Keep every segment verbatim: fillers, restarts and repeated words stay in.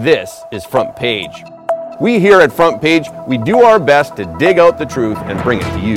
This is Front Page. We here at Front Page, we do our best to dig out the truth and bring it to you.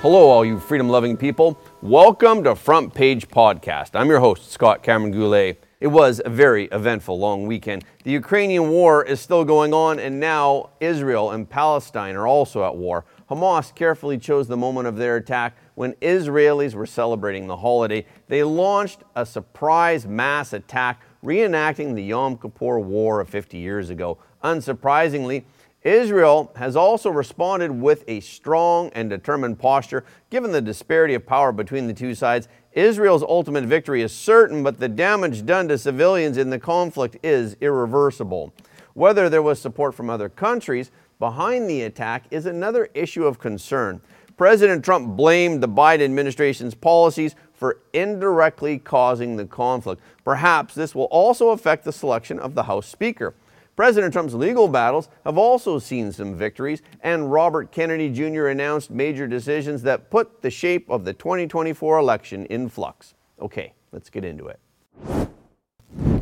Hello, all you freedom-loving people. Welcome to Front Page Podcast. I'm your host, Scott Cameron Goulet. It was a very eventful long weekend. The Ukrainian war is still going on, and now Israel and Palestine are also at war. Hamas carefully chose the moment of their attack when Israelis were celebrating the holiday. They launched a surprise mass attack, reenacting the Yom Kippur War of fifty years ago. Unsurprisingly, Israel has also responded with a strong and determined posture. Given the disparity of power between the two sides, Israel's ultimate victory is certain, but the damage done to civilians in the conflict is irreversible. Whether there was support from other countries behind the attack is another issue of concern. President Trump blamed the Biden administration's policies for indirectly causing the conflict. Perhaps this will also affect the selection of the House Speaker. President Trump's legal battles have also seen some victories, and Robert Kennedy Junior announced major decisions that put the shape of the twenty twenty-four election in flux. Okay, let's get into it.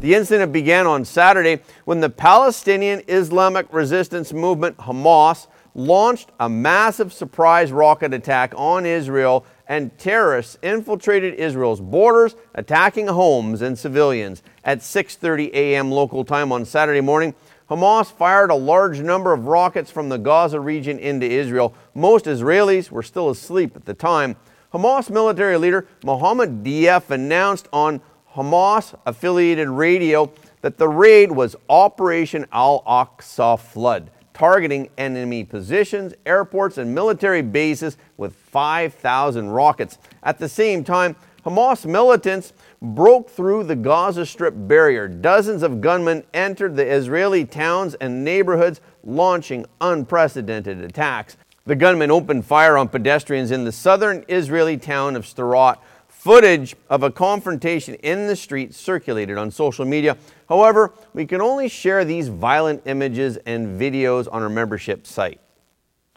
The incident began on Saturday when the Palestinian Islamic resistance movement Hamas launched a massive surprise rocket attack on Israel, and terrorists infiltrated Israel's borders, attacking homes and civilians. At six thirty a.m. local time on Saturday morning, Hamas fired a large number of rockets from the Gaza region into Israel. Most Israelis were still asleep at the time. Hamas military leader Mohammed Deif announced on Hamas-affiliated radio that the raid was Operation Al-Aqsa Flood, targeting enemy positions, airports, and military bases with five thousand rockets. At the same time, Hamas militants broke through the Gaza Strip barrier. Dozens of gunmen entered the Israeli towns and neighborhoods, launching unprecedented attacks. The gunmen opened fire on pedestrians in the southern Israeli town of Sderot. Footage of a confrontation in the street circulated on social media. However, we can only share these violent images and videos on our membership site.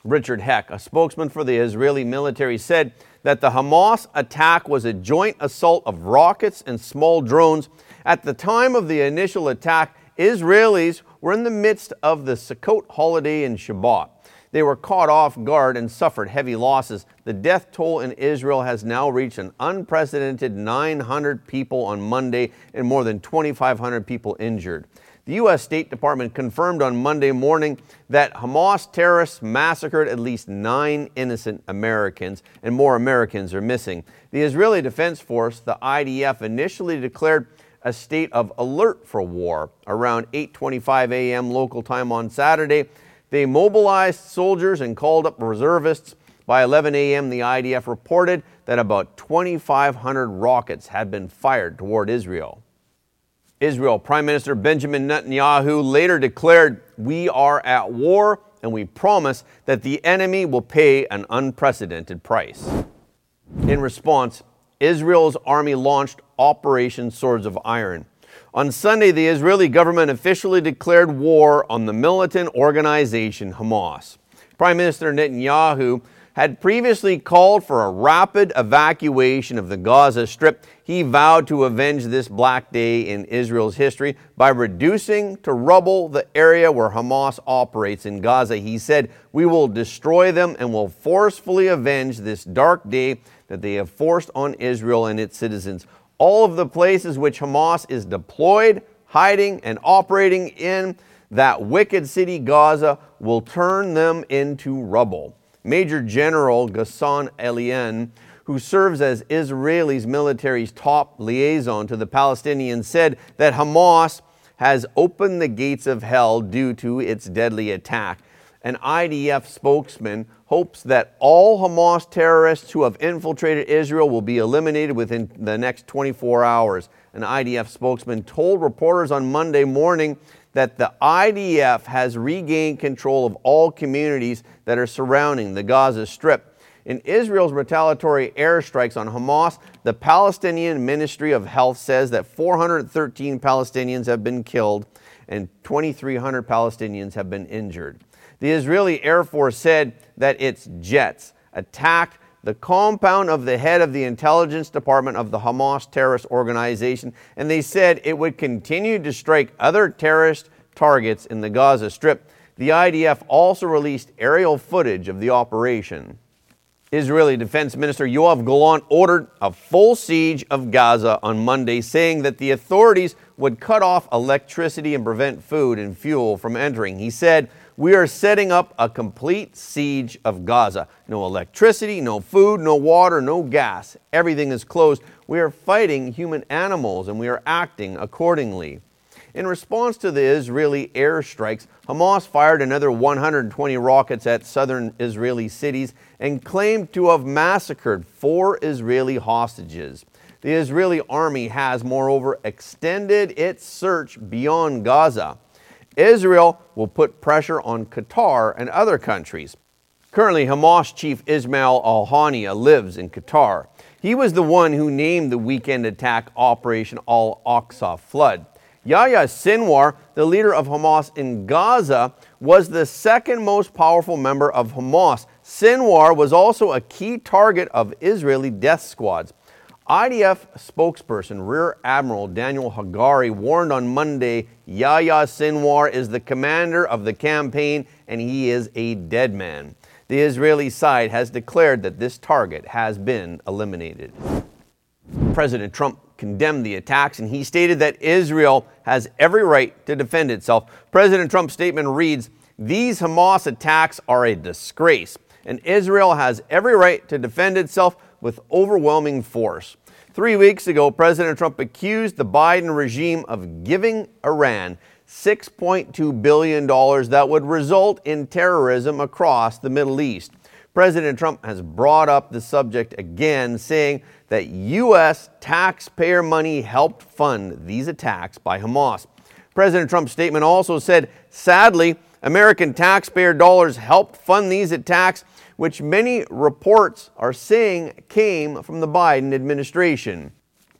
Richard Heck, a spokesman for the Israeli military, said that the Hamas attack was a joint assault of rockets and small drones. At the time of the initial attack, Israelis were in the midst of the Sukkot holiday in Shabbat. They were caught off guard and suffered heavy losses. The death toll in Israel has now reached an unprecedented nine hundred people on Monday and more than twenty-five hundred people injured. The U S. State Department confirmed on Monday morning that Hamas terrorists massacred at least nine innocent Americans, and more Americans are missing. The Israeli Defense Force, the I D F, initially declared a state of alert for war around eight twenty-five a.m. local time on Saturday. They mobilized soldiers and called up reservists. By eleven a.m., the I D F reported that about twenty-five hundred rockets had been fired toward Israel. Israel Prime Minister Benjamin Netanyahu later declared, "We are at war, and we promise that the enemy will pay an unprecedented price." In response, Israel's army launched Operation Swords of Iron. On Sunday, the Israeli government officially declared war on the militant organization Hamas. Prime Minister Netanyahu had previously called for a rapid evacuation of the Gaza Strip. He vowed to avenge this black day in Israel's history by reducing to rubble the area where Hamas operates in Gaza. He said, "We will destroy them and will forcefully avenge this dark day that they have forced on Israel and its citizens. All of the places which Hamas is deployed, hiding, and operating in that wicked city Gaza will turn them into rubble." Major General Ghassan Elian, who serves as Israel's military's top liaison to the Palestinians, said that Hamas has opened the gates of hell due to its deadly attack. An I D F spokesman hopes that all Hamas terrorists who have infiltrated Israel will be eliminated within the next twenty-four hours. An I D F spokesman told reporters on Monday morning that the I D F has regained control of all communities that are surrounding the Gaza Strip. In Israel's retaliatory airstrikes on Hamas, the Palestinian Ministry of Health says that four hundred thirteen Palestinians have been killed and twenty-three hundred Palestinians have been injured. The Israeli Air Force said that its jets attacked the compound of the head of the intelligence department of the Hamas terrorist organization, and they said it would continue to strike other terrorist targets in the Gaza Strip. The I D F also released aerial footage of the operation. Israeli Defense Minister Yoav Gallant ordered a full siege of Gaza on Monday, saying that the authorities would cut off electricity and prevent food and fuel from entering. He said, "We are setting up a complete siege of Gaza. No electricity, no food, no water, no gas. Everything is closed. We are fighting human animals and we are acting accordingly." In response to the Israeli airstrikes, Hamas fired another one hundred twenty rockets at southern Israeli cities and claimed to have massacred four Israeli hostages. The Israeli army has, moreover, extended its search beyond Gaza. Israel will put pressure on Qatar and other countries. Currently, Hamas chief Ismail Haniyeh lives in Qatar. He was the one who named the weekend attack Operation Al-Aqsa Flood. Yahya Sinwar, the leader of Hamas in Gaza, was the second most powerful member of Hamas. Sinwar was also a key target of Israeli death squads. I D F spokesperson Rear Admiral Daniel Hagari warned on Monday, "Yahya Sinwar is the commander of the campaign and he is a dead man." The Israeli side has declared that this target has been eliminated. President Trump condemned the attacks and he stated that Israel has every right to defend itself. President Trump's statement reads, "These Hamas attacks are a disgrace and Israel has every right to defend itself with overwhelming force." Three weeks ago, President Trump accused the Biden regime of giving Iran six point two billion dollars that would result in terrorism across the Middle East. President Trump has brought up the subject again, saying that U S taxpayer money helped fund these attacks by Hamas. President Trump's statement also said, "Sadly, American taxpayer dollars helped fund these attacks, which many reports are saying came from the Biden administration."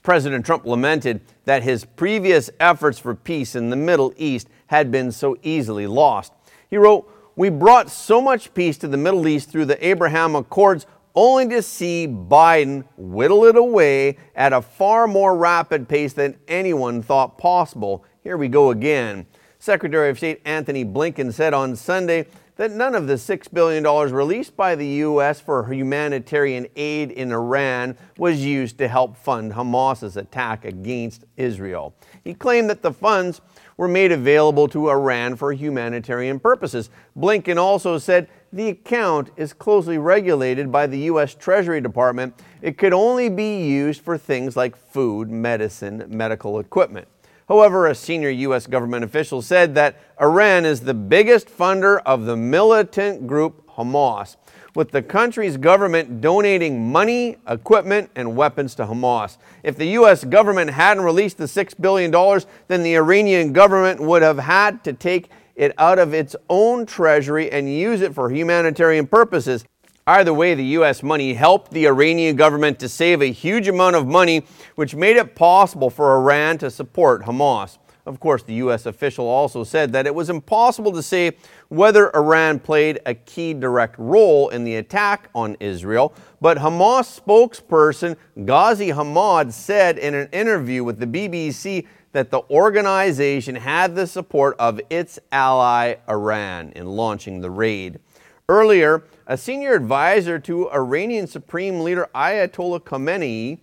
President Trump lamented that his previous efforts for peace in the Middle East had been so easily lost. He wrote, "We brought so much peace to the Middle East through the Abraham Accords, only to see Biden whittle it away at a far more rapid pace than anyone thought possible. Here we go again." Secretary of State Anthony Blinken said on Sunday that none of the six billion dollars released by the U S for humanitarian aid in Iran was used to help fund Hamas's attack against Israel. He claimed that the funds were made available to Iran for humanitarian purposes. Blinken also said the account is closely regulated by the U S Treasury Department. It could only be used for things like food, medicine, medical equipment. However, a senior U S government official said that Iran is the biggest funder of the militant group Hamas, with the country's government donating money, equipment, and weapons to Hamas. If the U S government hadn't released the six billion dollars, then the Iranian government would have had to take it out of its own treasury and use it for humanitarian purposes. Either way, the U S money helped the Iranian government to save a huge amount of money, which made it possible for Iran to support Hamas. Of course, the U S official also said that it was impossible to say whether Iran played a key direct role in the attack on Israel, but Hamas spokesperson Ghazi Hamad said in an interview with the B B C that the organization had the support of its ally Iran in launching the raid. Earlier, a senior advisor to Iranian Supreme Leader Ayatollah Khamenei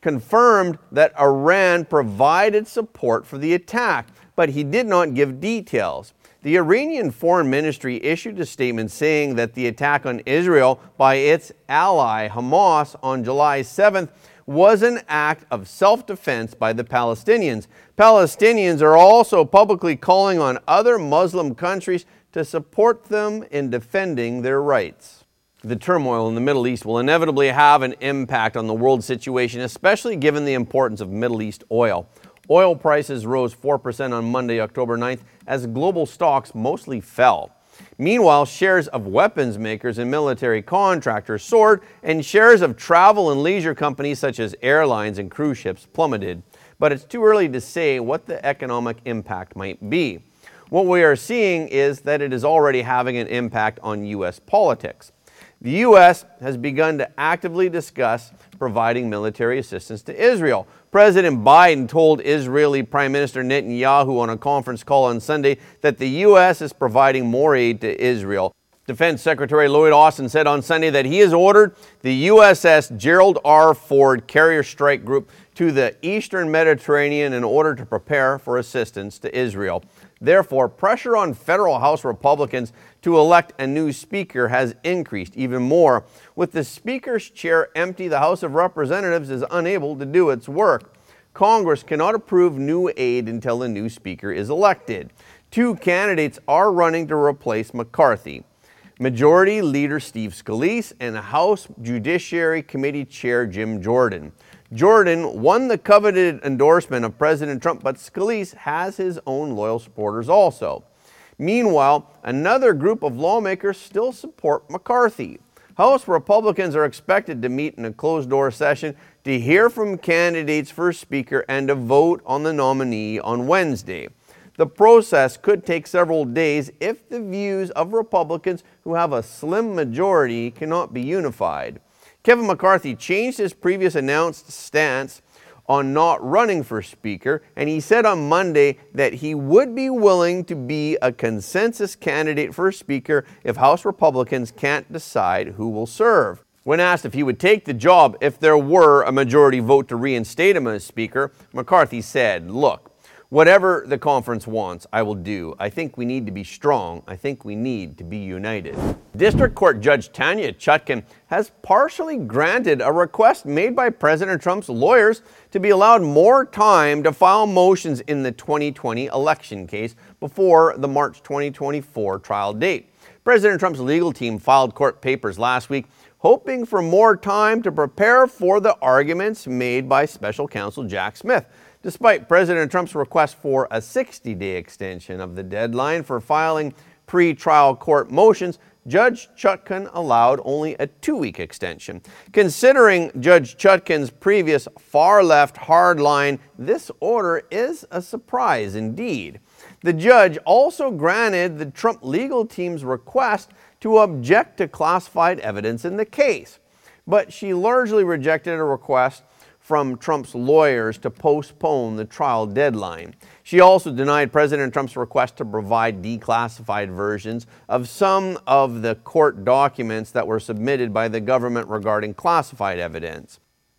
confirmed that Iran provided support for the attack, but he did not give details. The Iranian Foreign Ministry issued a statement saying that the attack on Israel by its ally Hamas on July seventh was an act of self-defense by the Palestinians. Palestinians are also publicly calling on other Muslim countries to support them in defending their rights. The turmoil in the Middle East will inevitably have an impact on the world situation, especially given the importance of Middle East oil. Oil prices rose four percent on Monday, October ninth, as global stocks mostly fell. Meanwhile, shares of weapons makers and military contractors soared, and shares of travel and leisure companies such as airlines and cruise ships plummeted. But it's too early to say what the economic impact might be. What we are seeing is that it is already having an impact on U S politics. The U S has begun to actively discuss providing military assistance to Israel. President Biden told Israeli Prime Minister Netanyahu on a conference call on Sunday that the U S is providing more aid to Israel. Defense Secretary Lloyd Austin said on Sunday that he has ordered the U S S Gerald R. Ford Carrier Strike Group to the eastern Mediterranean in order to prepare for assistance to Israel. Therefore, pressure on federal House Republicans to elect a new speaker has increased even more. With the speaker's chair empty, the House of Representatives is unable to do its work. Congress cannot approve new aid until a new speaker is elected. Two candidates are running to replace McCarthy: Majority Leader Steve Scalise and House Judiciary Committee Chair Jim Jordan. Jordan won the coveted endorsement of President Trump, but Scalise has his own loyal supporters also. Meanwhile, another group of lawmakers still support McCarthy. House Republicans are expected to meet in a closed-door session to hear from candidates for Speaker and to vote on the nominee on Wednesday. The process could take several days if the views of Republicans who have a slim majority cannot be unified. Kevin McCarthy changed his previous announced stance on not running for Speaker, and he said on Monday that he would be willing to be a consensus candidate for Speaker if House Republicans can't decide who will serve. When asked if he would take the job if there were a majority vote to reinstate him as Speaker, McCarthy said, "Look, whatever the conference wants, I will do. I think we need to be strong. I think we need to be united." District Court Judge Tanya Chutkin has partially granted a request made by President Trump's lawyers to be allowed more time to file motions in the twenty twenty election case before the March twenty twenty-four trial date. President Trump's legal team filed court papers last week, hoping for more time to prepare for the arguments made by special counsel Jack Smith, despite President Trump's request for a sixty-day extension of the deadline for filing pre-trial court motions. Judge Chutkin allowed only a two-week extension. Considering Judge Chutkin's previous far-left hard line, this order is a surprise indeed. The judge also granted the Trump legal team's request to object to classified evidence in the case, but she largely rejected a request from Trump's lawyers to postpone the trial deadline. She also denied President Trump's request to provide declassified versions of some of the court documents that were submitted by the government regarding classified evidence.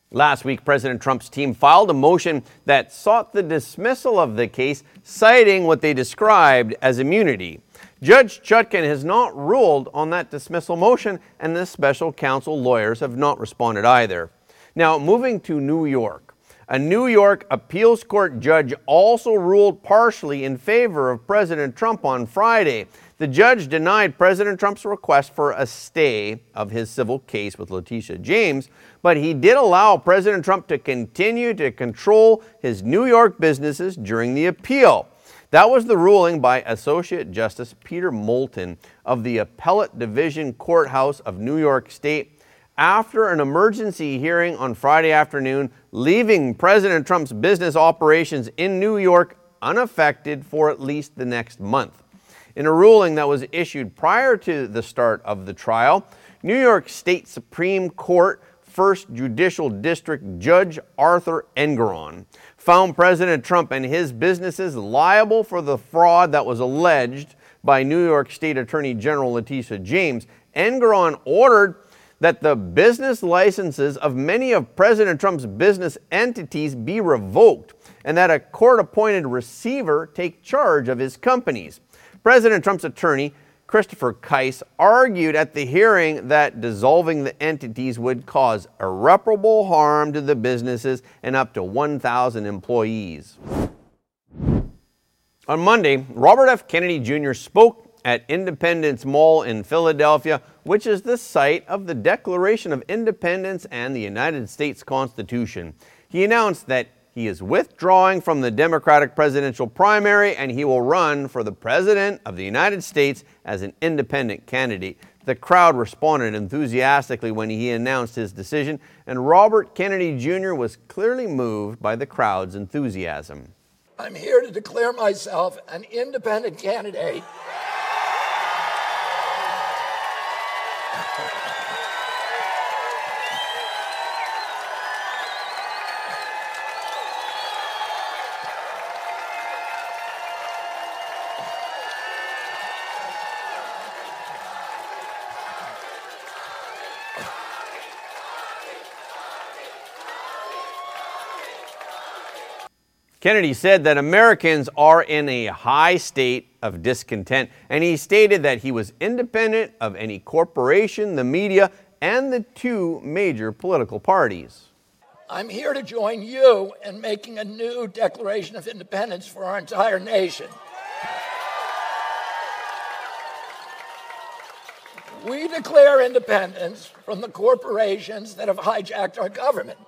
Last week, President Trump's team filed a motion that sought the dismissal of the case, citing what they described as immunity. Judge Chutkin has not ruled on that dismissal motion, and the special counsel lawyers have not responded either. Now, moving to New York. A New York appeals court judge also ruled partially in favor of President Trump on Friday. The judge denied President Trump's request for a stay of his civil case with Letitia James, but he did allow President Trump to continue to control his New York businesses during the appeal. That was the ruling by Associate Justice Peter Moulton of the Appellate Division Courthouse of New York State, after an emergency hearing on Friday afternoon, leaving President Trump's business operations in New York unaffected for at least the next month. In a ruling that was issued prior to the start of the trial, New York State Supreme Court First Judicial District Judge Arthur Engeron found President Trump and his businesses liable for the fraud that was alleged by New York State Attorney General Letitia James. Engeron ordered that the business licenses of many of President Trump's business entities be revoked, and that a court-appointed receiver take charge of his companies. President Trump's attorney, Christopher Kise, argued at the hearing that dissolving the entities would cause irreparable harm to the businesses and up to one thousand employees. On Monday, Robert F. Kennedy Junior spoke at Independence Mall in Philadelphia, which is the site of the Declaration of Independence and the United States Constitution. He announced that he is withdrawing from the Democratic presidential primary and he will run for the President of the United States as an independent candidate. The crowd responded enthusiastically when he announced his decision, and Robert Kennedy Junior was clearly moved by the crowd's enthusiasm. "I'm here to declare myself an independent candidate." Kennedy said that Americans are in a high state of discontent, and he stated that he was independent of any corporation, the media, and the two major political parties. I'm here to join you in making a new Declaration of Independence for our entire nation. We declare independence from the corporations that have hijacked our government.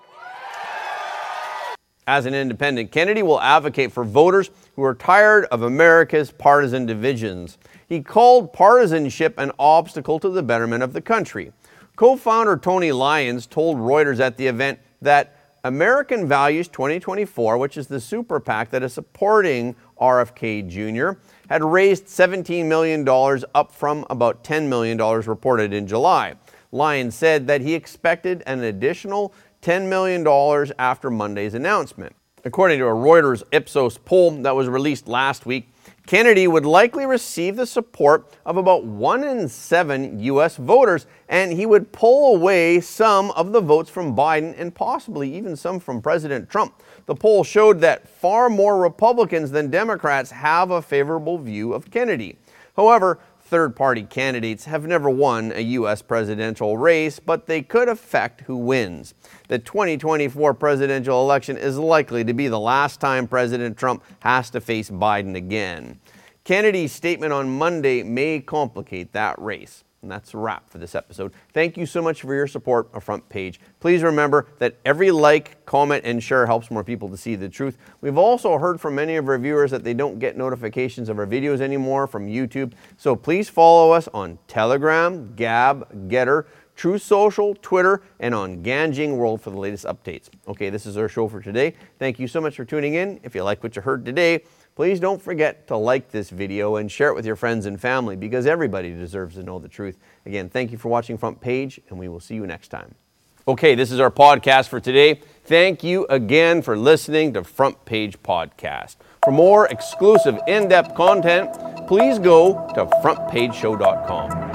As an independent, Kennedy will advocate for voters who are tired of America's partisan divisions. He called partisanship an obstacle to the betterment of the country. Co-founder Tony Lyons told Reuters at the event that American Values twenty twenty-four, which is the super PAC that is supporting R F K Junior, had raised seventeen million dollars, up from about ten million dollars reported in July. Lyons said that he expected an additional ten million dollars after Monday's announcement. According to a Reuters Ipsos poll that was released last week, Kennedy would likely receive the support of about one in seven U S voters, and he would pull away some of the votes from Biden and possibly even some from President Trump. The poll showed that far more Republicans than Democrats have a favorable view of Kennedy. However, third-party candidates have never won a U S presidential race, but they could affect who wins. The twenty twenty-four presidential election is likely to be the last time President Trump has to face Biden again. Kennedy's statement on Monday may complicate that race. And that's a wrap for this episode. Thank you so much for your support of Front Page. Please remember that every like, comment, and share helps more people to see the truth. We've also heard from many of our viewers that they don't get notifications of our videos anymore from YouTube. So please follow us on Telegram, Gab, Getter, True Social, Twitter, and on Ganjing World for the latest updates. Okay, this is our show for today. Thank you so much for tuning in. If you like what you heard today, please don't forget to like this video and share it with your friends and family, because everybody deserves to know the truth. Again, thank you for watching Front Page, and we will see you next time. Okay, this is our podcast for today. Thank you again for listening to Front Page Podcast. For more exclusive in-depth content, please go to front page show dot com.